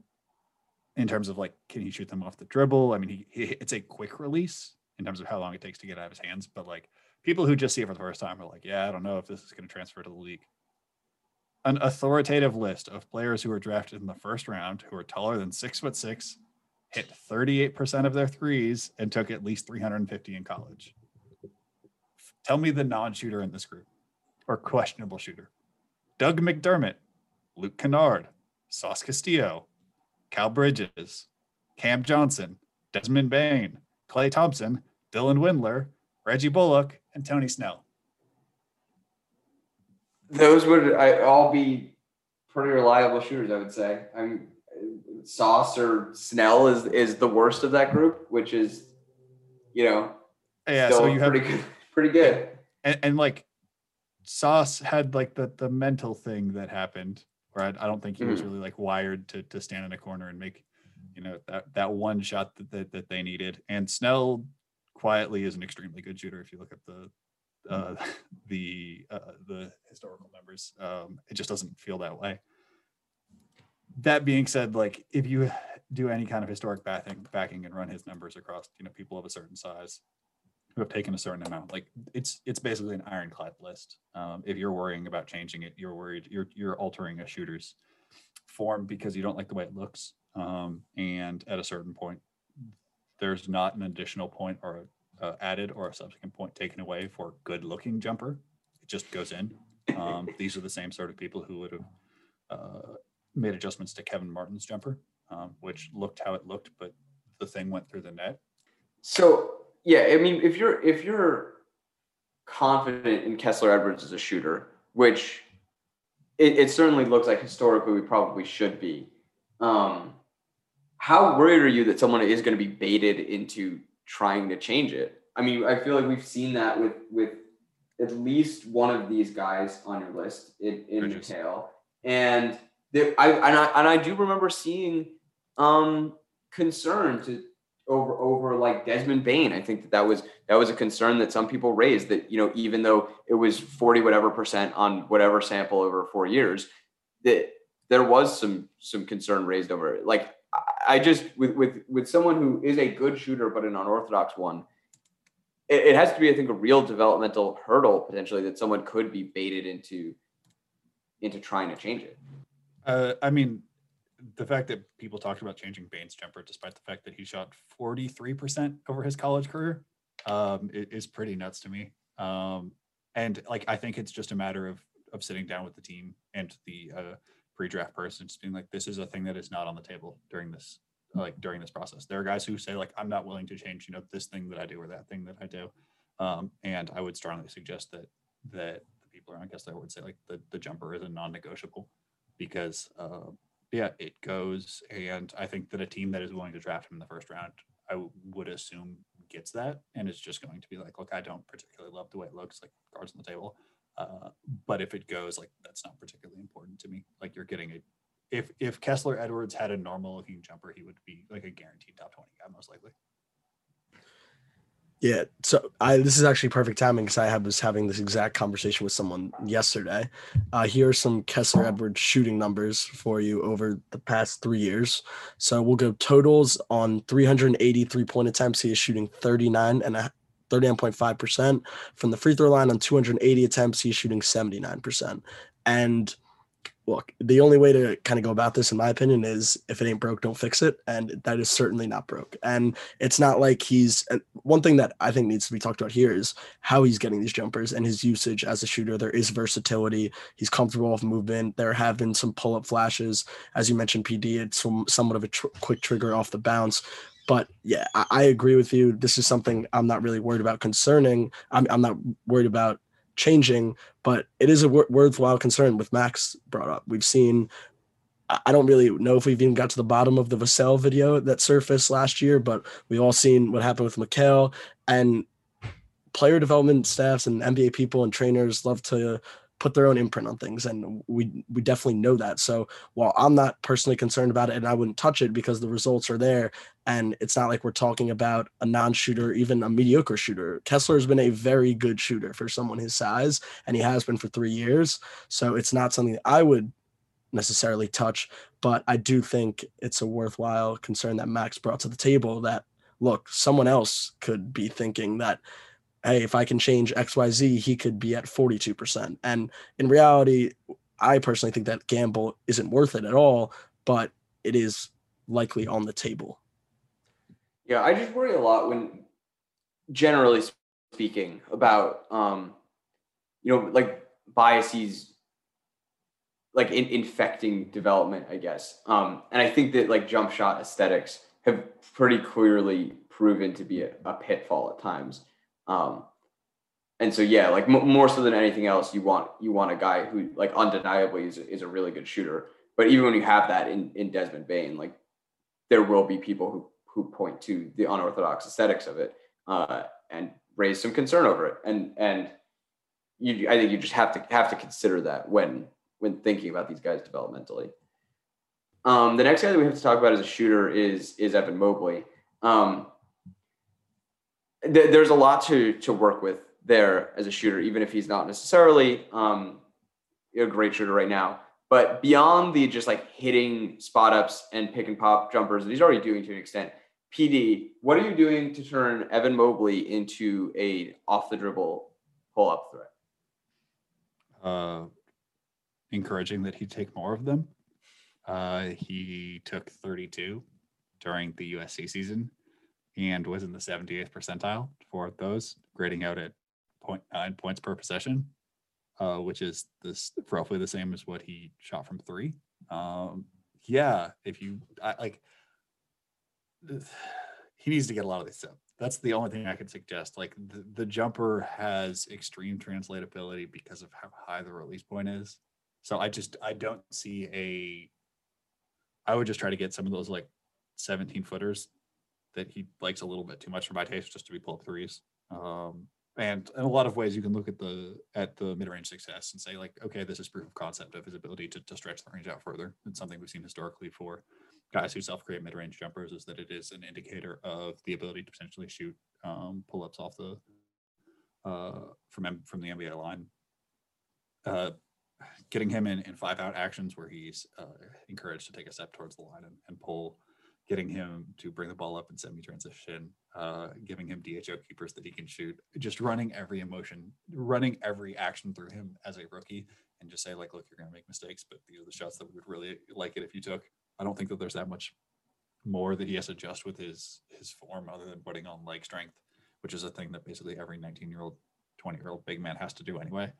In terms of like, can he shoot them off the dribble? I mean, he, he it's a quick release in terms of how long it takes to get out of his hands. But like people who just see it for the first time are like, yeah, I don't know if this is going to transfer to the league. An authoritative list of players who were drafted in the first round who are taller than six foot six, hit thirty-eight percent of their threes and took at least three hundred fifty in college. Tell me the non-shooter in this group or questionable shooter. Doug McDermott, Luke Kennard, Sauce Castillo, Cal Bridges, Cam Johnson, Desmond Bain, Clay Thompson, Dylan Windler, Reggie Bullock, and Tony Snell. Those would I, all be pretty reliable shooters, I would say. I'm Sauce or Snell is is the worst of that group, which is, you know, yeah, so you pretty have good, pretty good. And, and like Sauce had like the the mental thing that happened. I, I don't think he was really like wired to to stand in a corner and make, you know, that, that one shot that, that that they needed. And Snell quietly is an extremely good shooter. If you look at the uh, the uh, the historical numbers, um, it just doesn't feel that way. That being said, like if you do any kind of historic backing, backing and run his numbers across, you know, people of a certain size who have taken a certain amount, like it's it's basically an ironclad list. Um, if you're worrying about changing it, you're worried you're you're altering a shooter's form because you don't like the way it looks. Um, and at a certain point, there's not an additional point or a, uh, added or a subsequent point taken away for good-looking jumper. It just goes in. Um, these are the same sort of people who would have uh, made adjustments to Kevin Martin's jumper, um, which looked how it looked, but the thing went through the net. So. Yeah, I mean, if you're if you're confident in Kessler Edwards as a shooter, which it, it certainly looks like historically we probably should be, um, how worried are you that someone is going to be baited into trying to change it? I mean, I feel like we've seen that with with at least one of these guys on your list in, in detail, and there, I and I and I do remember seeing um, concern to. over over like Desmond Bain. I think that that was that was a concern that some people raised, that, you know, even though it was forty whatever percent on whatever sample over four years, that there was some some concern raised over it. Like, I just with with with someone who is a good shooter but an unorthodox one, it, it has to be, I think, a real developmental hurdle potentially that someone could be baited into into trying to change it. Uh, I mean, the fact that people talked about changing Bain's jumper, despite the fact that he shot forty-three percent over his college career, um, is pretty nuts to me. Um, and like, I think it's just a matter of, of sitting down with the team and the uh, pre-draft person, just being like, this is a thing that is not on the table during this, like during this process. There are guys who say like, I'm not willing to change, you know, this thing that I do or that thing that I do. Um, and I would strongly suggest that, that the people around, I guess I would say like the, the jumper is a non-negotiable, because uh, yeah, it goes. And I think that a team that is willing to draft him in the first round, I w- would assume gets that. And it's just going to be like, look, I don't particularly love the way it looks, like cards on the table. Uh, but if it goes, like, that's not particularly important to me. Like, you're getting a, if, if Kessler Edwards had a normal looking jumper, he would be like a guaranteed top twenty guy, most likely. Yeah. So I, this is actually perfect timing, because I have, was having this exact conversation with someone yesterday. Uh, here are some Kessler Edwards shooting numbers for you over the past three years. So we'll go totals on three hundred eighty-three point attempts. He is shooting thirty-nine and a thirty-nine point five percent from the free throw line. On two hundred eighty attempts, he's shooting seventy-nine percent. And look, the only way to kind of go about this, in my opinion, is if it ain't broke, don't fix it. And that is certainly not broke. And it's not like he's, one thing that I think needs to be talked about here is how he's getting these jumpers and his usage as a shooter. There is versatility. He's comfortable with movement. There have been some pull-up flashes. As you mentioned, P D, it's somewhat of a tr- quick trigger off the bounce. But yeah, I, I agree with you. This is something I'm not really worried about concerning. I'm, I'm not worried about changing, but it is a wor- worthwhile concern with Max brought up. We've seen, I don't really know if we've even got to the bottom of the Vassell video that surfaced last year, but we've all seen what happened with Mikal, and player development staffs and N B A people and trainers love to put their own imprint on things. And we we definitely know that. So while I'm not personally concerned about it, and I wouldn't touch it because the results are there, and it's not like we're talking about a non-shooter, even a mediocre shooter. Kessler has been a very good shooter for someone his size, and he has been for three years. So it's not something that I would necessarily touch, but I do think it's a worthwhile concern that Max brought to the table, that, look, someone else could be thinking that, hey, if I can change X Y Z, he could be at forty-two percent. And in reality, I personally think that gamble isn't worth it at all, but it is likely on the table. Yeah, I just worry a lot when, generally speaking, about, um, you know, like biases, like in, infecting development, I guess. Um, and I think that like jump shot aesthetics have pretty clearly proven to be a, a pitfall at times. Um, and so, yeah, like m- more so than anything else, you want, you want a guy who like undeniably is a, is a really good shooter, but even when you have that in, in Desmond Bain, like there will be people who, who point to the unorthodox aesthetics of it, uh, and raise some concern over it. And, and you, I think you just have to have to consider that when, when thinking about these guys developmentally. Um, the next guy that we have to talk about as a shooter is, is Evan Mobley. Um, There's a lot to to work with there as a shooter, even if he's not necessarily um, a great shooter right now. But beyond the just like hitting spot ups and pick and pop jumpers that he's already doing to an extent, P D, what are you doing to turn Evan Mobley into a off the dribble pull up threat? Uh, encouraging that he take more of them. Uh, he took thirty-two during the U S C season and was in the seventieth percentile for those, grading out at zero point nine points per possession, uh, which is this roughly the same as what he shot from three. Um, yeah, if you I, like, he needs to get a lot of this stuff. That's the only thing I could suggest. Like the, the jumper has extreme translatability because of how high the release point is. So I just, I don't see a, I would just try to get some of those like seventeen footers that he likes a little bit too much for my taste, just to be pull-up threes. Um, and in a lot of ways, you can look at the at the mid-range success and say, like, okay, this is proof of concept of his ability to, to stretch the range out further. It's something we've seen historically for guys who self-create mid-range jumpers is that it is an indicator of the ability to potentially shoot um, pull-ups off the uh, from from the N B A line. Uh, getting him in, in five-out actions where he's uh, encouraged to take a step towards the line and, and pull, getting him to bring the ball up in semi-transition, uh, giving him D H O keepers that he can shoot, just running every emotion, running every action through him as a rookie and just say, like, look, you're going to make mistakes, but these are the shots that we would really like it if you took. I don't think that there's that much more that he has to adjust with his his form other than putting on leg strength, which is a thing that basically every nineteen-year-old, twenty-year-old big man has to do anyway.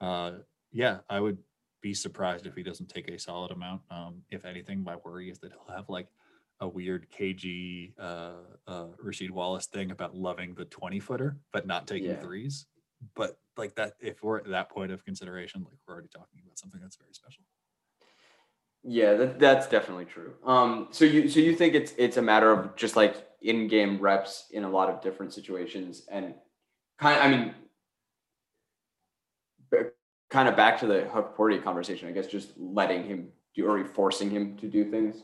Uh, yeah, I would be surprised if he doesn't take a solid amount. Um, if anything, my worry is that he'll have, like, a weird K G uh, uh, Rasheed Wallace thing about loving the twenty-footer but not taking yeah. threes. But, like, that, if we're at that point of consideration, like, we're already talking about something that's very special. Yeah, that, that's definitely true. Um, so you so you think it's it's a matter of just like in-game reps in a lot of different situations, and kind of, I mean, b- kind of back to the Hukporti conversation, I guess, just letting him do or forcing him to do things.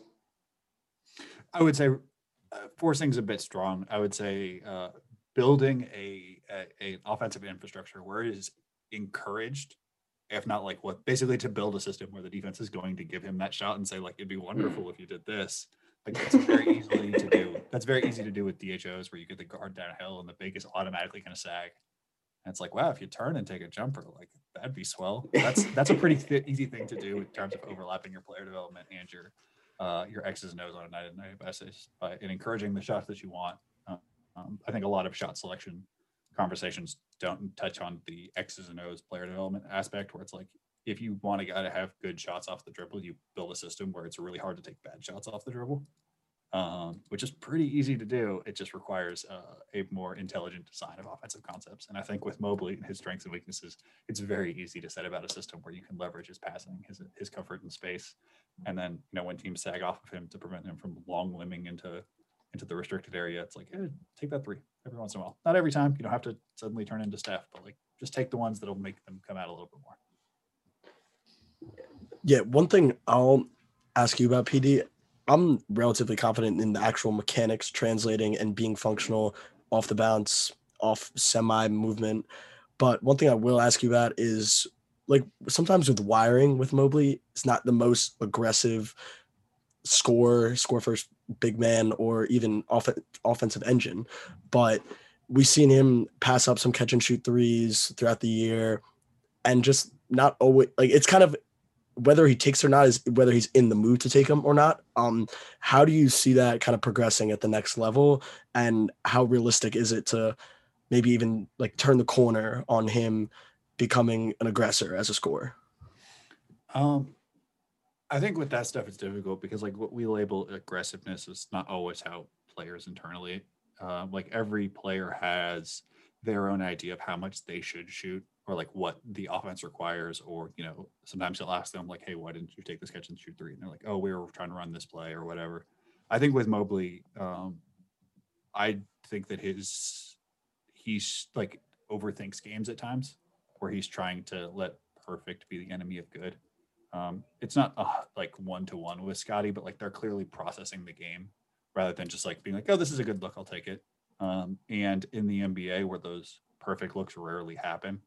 I would say uh, forcing's a bit strong. I would say uh, building a, a an offensive infrastructure where it is encouraged. If not, like, what basically to build a system where the defense is going to give him that shot and say, like, it'd be wonderful if you did this. Like, that's very easily to do. That's very easy to do with D H Os where you get the guard downhill and the big is automatically going to sag. And it's like, wow, if you turn and take a jumper, like, that'd be swell. That's that's a pretty fit, easy thing to do in terms of overlapping your player development and your uh, your X's and O's on a night and night basis by and encouraging the shots that you want. Um, um, I think a lot of shot selection conversations don't touch on the X's and O's player development aspect where it's like, if you want a guy to have good shots off the dribble, you build a system where it's really hard to take bad shots off the dribble, um, which is pretty easy to do. It just requires uh, a more intelligent design of offensive concepts. And I think with Mobley and his strengths and weaknesses, it's very easy to set about a system where you can leverage his passing, his his comfort in space. And then, you know, when teams sag off of him to prevent him from long limbing into into the restricted area, it's like, hey, take that three every once in a while. Not every time. You don't have to suddenly turn into Steph, but, like, just take the ones that'll make them come out a little bit more. Yeah, one thing I'll ask you about, P D, I'm relatively confident in the actual mechanics translating and being functional off the bounce, off semi-movement. But one thing I will ask you about is, like, sometimes with wiring with Mobley, it's not the most aggressive score, score first big man, or even off- offensive engine. But we've seen him pass up some catch and shoot threes throughout the year and just not always, like, it's kind of whether he takes or not is whether he's in the mood to take them or not. Um, how do you see that kind of progressing at the next level, and how realistic is it to maybe even, like, turn the corner on him becoming an aggressor as a scorer? Um, I think with that stuff, it's difficult because, like, what we label aggressiveness is not always how players internally, uh, like, every player has their own idea of how much they should shoot or, like, what the offense requires. Or, you know, sometimes you'll ask them, like, hey, why didn't you take this catch and shoot three? And they're like, oh, we were trying to run this play or whatever. I think with Mobley, um, I think that his, he's like overthinks games at times where he's trying to let perfect be the enemy of good. Um, it's not uh, like one-to-one with Scotty, but, like, they're clearly processing the game rather than just, like, being like, oh, this is a good look, I'll take it. Um, and in the N B A, where those perfect looks rarely happen,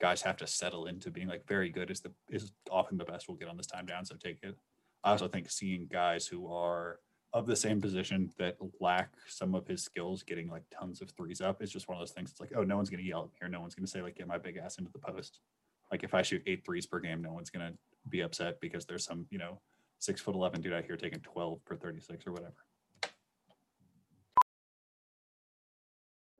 guys have to settle into being, like, very good is the is often the best we'll get on this time down, so take it. I also think seeing guys who are of the same position that lack some of his skills getting, like, tons of threes up is just one of those things. It's like, oh, no one's going to yell at me, or no one's going to say, like, get my big ass into the post. Like, if I shoot eight threes per game, no one's going to be upset because there's some, you know, six foot eleven dude out here taking twelve per thirty-six or whatever.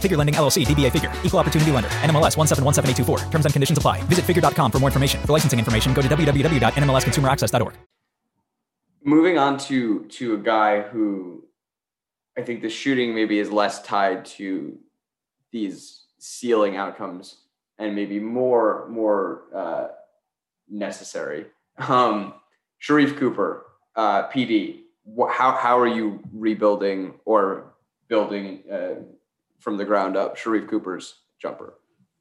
Figure Lending, L L C, D B A Figure, Equal Opportunity Lender, N M L S one seven one seven eight two four. Terms and conditions apply. Visit figure dot com for more information. For licensing information, go to w w w dot n m l s consumer access dot org. Moving on to, to a guy who I think the shooting maybe is less tied to these ceiling outcomes and maybe more, more uh, necessary. Um, Sharif Cooper, uh, P D, wh- how, how are you rebuilding or building uh, from the ground up Sharif Cooper's jumper?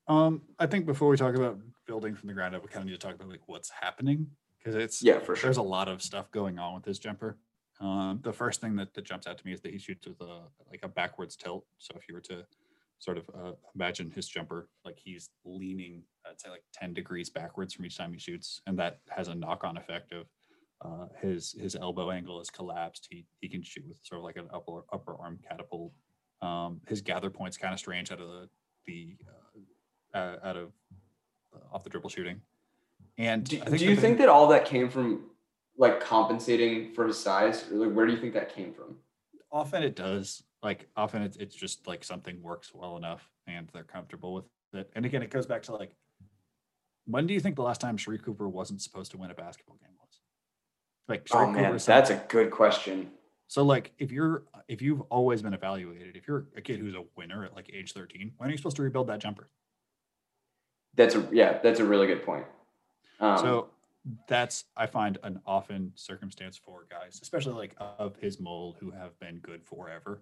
Um, I think before we talk about building from the ground up, we kind of need to talk about like what's happening. Because it's yeah, for sure. There's a lot of stuff going on with his jumper. Um, the first thing that, that jumps out to me is that he shoots with a like a backwards tilt. So if you were to sort of uh, imagine his jumper, like he's leaning, I'd say like ten degrees backwards from each time he shoots, and that has a knock-on effect of uh, his his elbow angle is collapsed. He he can shoot with sort of like an upper upper arm catapult. Um, his gather point's kind of strange out of the the uh, uh, out of uh, off the dribble shooting. And do, do you think that all that came from like compensating for his size? Or, like, where do you think that came from? Often it does. Like often it's, it's just like something works well enough and they're comfortable with it. And again, it goes back to like, when do you think the last time Sharif Cooper wasn't supposed to win a basketball game was? Like, Sharif oh man, Cooper said, that's a good question. So like, if you're, if you've always been evaluated, if you're a kid who's a winner at like age thirteen, when are you supposed to rebuild that jumper? That's a, yeah, that's a really good point. Um, so that's, I find, an often circumstance for guys, especially like of his mold who have been good forever,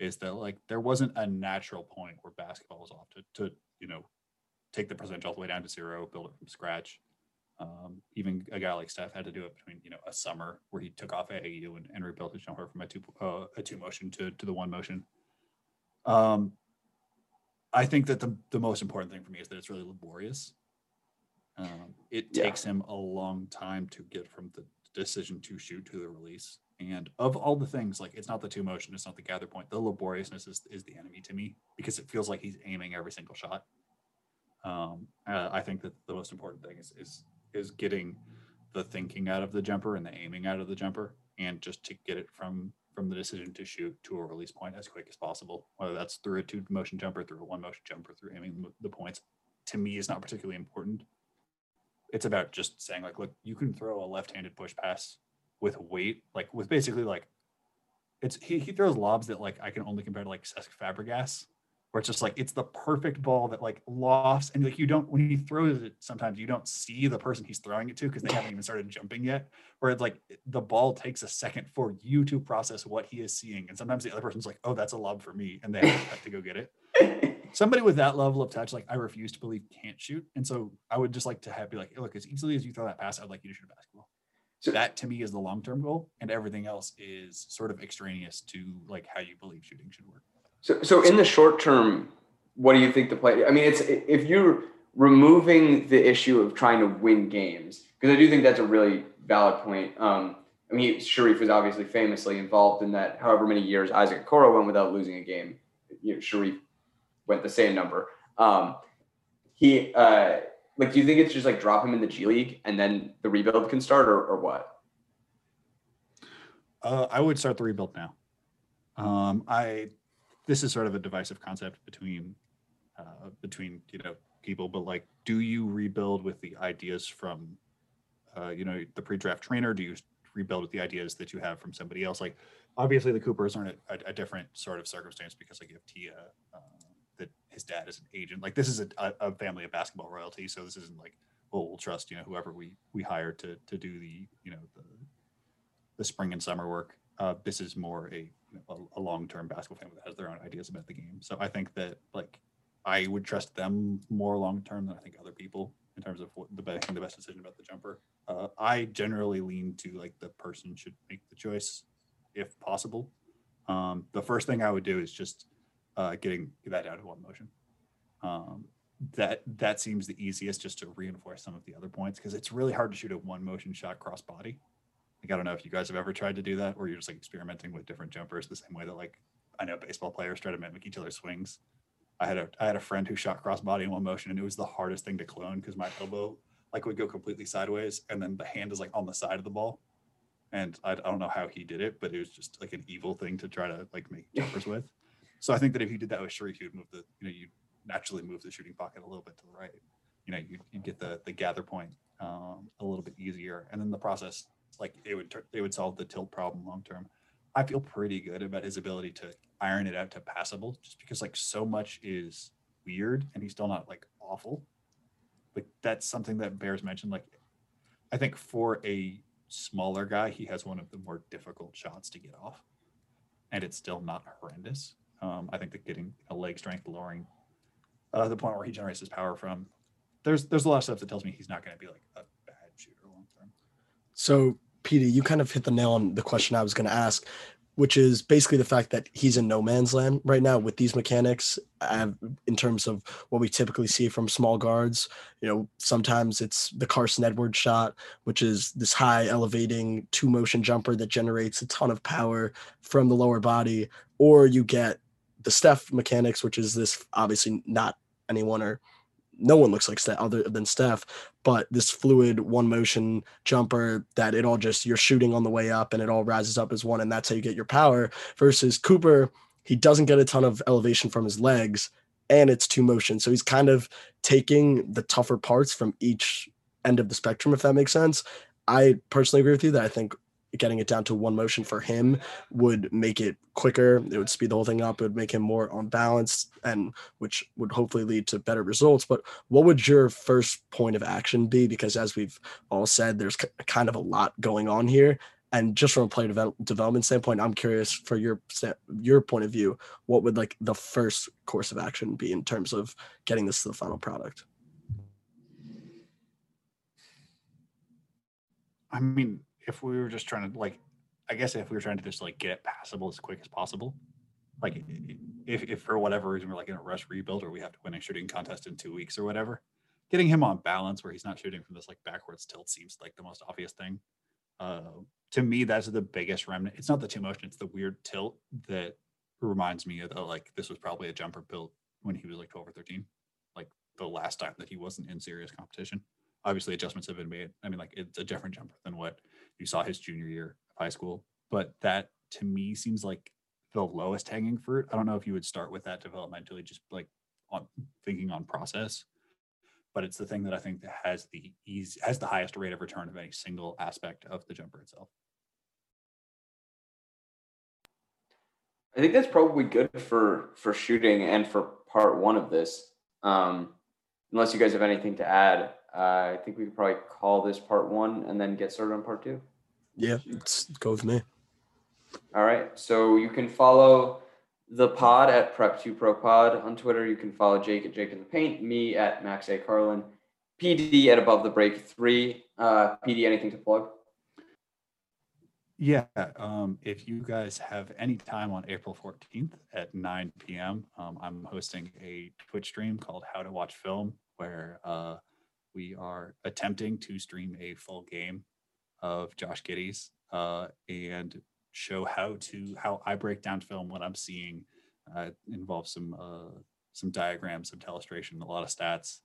is that like there wasn't a natural point where basketball was off to, to you know, take the percentage all the way down to zero, build it from scratch. Um, even a guy like Steph had to do it between, you know, a summer where he took off at A U and, and rebuilt his jumper from a two, uh, a two motion to, to the one motion. Um, I think that the, the most important thing for me is that it's really laborious. Um, it yeah. takes him a long time to get from the decision to shoot to the release. And of all the things, like it's not the two motion, it's not the gather point. The laboriousness is, is the enemy to me because it feels like he's aiming every single shot. Um, uh, I think that the most important thing is, is, is getting the thinking out of the jumper and the aiming out of the jumper, and just to get it from, from the decision to shoot to a release point as quick as possible, whether that's through a two motion jumper, through a one motion jumper, through aiming the points, to me is not particularly important. It's about just saying like, look, you can throw a left-handed push pass with weight, like with basically like it's, he, he throws lobs that like, I can only compare to like Cesc Fabregas, where it's just like, it's the perfect ball that like lofts. And like, you don't, when he throws it, sometimes you don't see the person he's throwing it to because they haven't even started jumping yet. Where it's like the ball takes a second for you to process what he is seeing. And sometimes the other person's like, oh, that's a lob for me. And they have to go get it. Somebody with that level of touch, like I refuse to believe can't shoot. And so I would just like to have be like, look, as easily as you throw that pass, I'd like you to shoot a basketball. So that to me is the long-term goal, and everything else is sort of extraneous to like how you believe shooting should work. So, so in the short term, what do you think the play? I mean, it's if you're removing the issue of trying to win games, because I do think that's a really valid point. Um, I mean, Sharif was obviously famously involved in that. However many years Isaac Okoro went without losing a game, you know, Sharif went the same number. Um, he uh, like, do you think it's just like drop him in the G League and then the rebuild can start, or, or what? Uh, I would start the rebuild now. Um, I. This is sort of a divisive concept between, uh, between, you know, people, but like, do you rebuild with the ideas from, uh, you know, the pre-draft trainer? Do you rebuild with the ideas that you have from somebody else? Like, obviously the Coopers are in a, a different sort of circumstance because like you have Tia, uh, that his dad is an agent. Like, this is a, a family of basketball royalty. So this isn't like, well, we'll trust, you know, whoever we, we hire to, to do the, you know, the, the spring and summer work. Uh, this is more a, you know, a, a long-term basketball family that has their own ideas about the game. So I think that, like, I would trust them more long-term than I think other people in terms of what the best, the best decision about the jumper. Uh, I generally lean to, like, the person should make the choice if possible. Um, the first thing I would do is just uh, getting that out of one motion. Um, that that seems the easiest, just to reinforce some of the other points, because it's really hard to shoot a one-motion shot cross-body. Like, I don't know if you guys have ever tried to do that, or you're just like experimenting with different jumpers the same way that, like, I know baseball players try to mimic each other's swings. I had a I had a friend who shot crossbody in one motion, and it was the hardest thing to clone because my elbow like would go completely sideways, and then the hand is like on the side of the ball. And I, I don't know how he did it, but it was just like an evil thing to try to like make jumpers with. So I think that if you did that with Sharif, you'd move the you know you naturally move the shooting pocket a little bit to the right. You know you you get the the gather point um, a little bit easier, and then the process. Like it would, it would solve the tilt problem long term. I feel pretty good about his ability to iron it out to passable, just because like so much is weird and he's still not like awful. Like that's something that Bears mentioned. Like I think for a smaller guy, he has one of the more difficult shots to get off, and it's still not horrendous. Um, I think that getting a leg strength, lowering uh, the point where he generates his power from, there's there's a lot of stuff that tells me he's not going to be like a bad shooter long term. So, Petey, you kind of hit the nail on the question I was going to ask, which is basically the fact that he's in no man's land right now with these mechanics have, in terms of what we typically see from small guards. You know, sometimes it's the Carson Edwards shot, which is this high elevating two motion jumper that generates a ton of power from the lower body, or you get the Steph mechanics, which is this obviously not anyone or no one looks like Steph other than Steph, but this fluid one motion jumper that it all just, you're shooting on the way up and it all rises up as one. And that's how you get your power versus Cooper. He doesn't get a ton of elevation from his legs and it's two motion. So he's kind of taking the tougher parts from each end of the spectrum, if that makes sense. I personally agree with you that I think getting it down to one motion for him would make it quicker. It would speed the whole thing up. It would make him more on balance, and which would hopefully lead to better results. But what would your first point of action be? Because as we've all said, there's kind of a lot going on here. And just from a player devel- development standpoint, I'm curious for your, your point of view, what would like the first course of action be in terms of getting this to the final product? I mean, if we were just trying to like, I guess if we were trying to just like get it passable as quick as possible, like if, if for whatever reason we're like in a rush rebuild or we have to win a shooting contest in two weeks or whatever, getting him on balance where he's not shooting from this like backwards tilt seems like the most obvious thing. Uh, to me, that's the biggest remnant. It's not the two motion, it's the weird tilt that reminds me of the, like, this was probably a jumper built when he was like twelve or thirteen, like the last time that he wasn't in serious competition. Obviously adjustments have been made. I mean, like it's a different jumper than what you saw his junior year of high school, but that to me seems like the lowest hanging fruit. I don't know if you would start with that developmentally, just like on thinking on process, but it's the thing that I think that has the easy, has the highest rate of return of any single aspect of the jumper itself. I think that's probably good for, for shooting and for part one of this. Um, unless you guys have anything to add. Uh, I think we could probably call this part one and then get started on part two. Yeah, let's go with me. All right. So you can follow the pod at Prep two Pro Pod on Twitter. You can follow Jake at Jake in the Paint, me at Max A. Carlin, P D at Above the Break three. Uh, P D, anything to plug? Yeah, um, if you guys have any time on April fourteenth at nine p.m., um, I'm hosting a Twitch stream called How to Watch Film, where uh, we are attempting to stream a full game of Josh Giddey's uh, and show how to how I break down film, what I'm seeing. Uh, it involves some uh, some diagrams, some telestration, a lot of stats,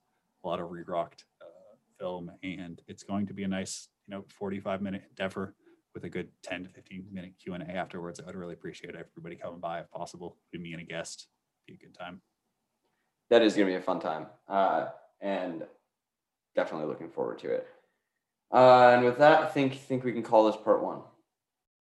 a lot of re-rocked uh, film, and it's going to be a nice, you know, forty-five minute endeavor with a good ten to fifteen minute Q and A afterwards. I would really appreciate everybody coming by if possible. It'd be me and a guest. It'd be a good time. That is going to be a fun time, uh, and definitely looking forward to it. Uh, and with that, I think think we can call this part one.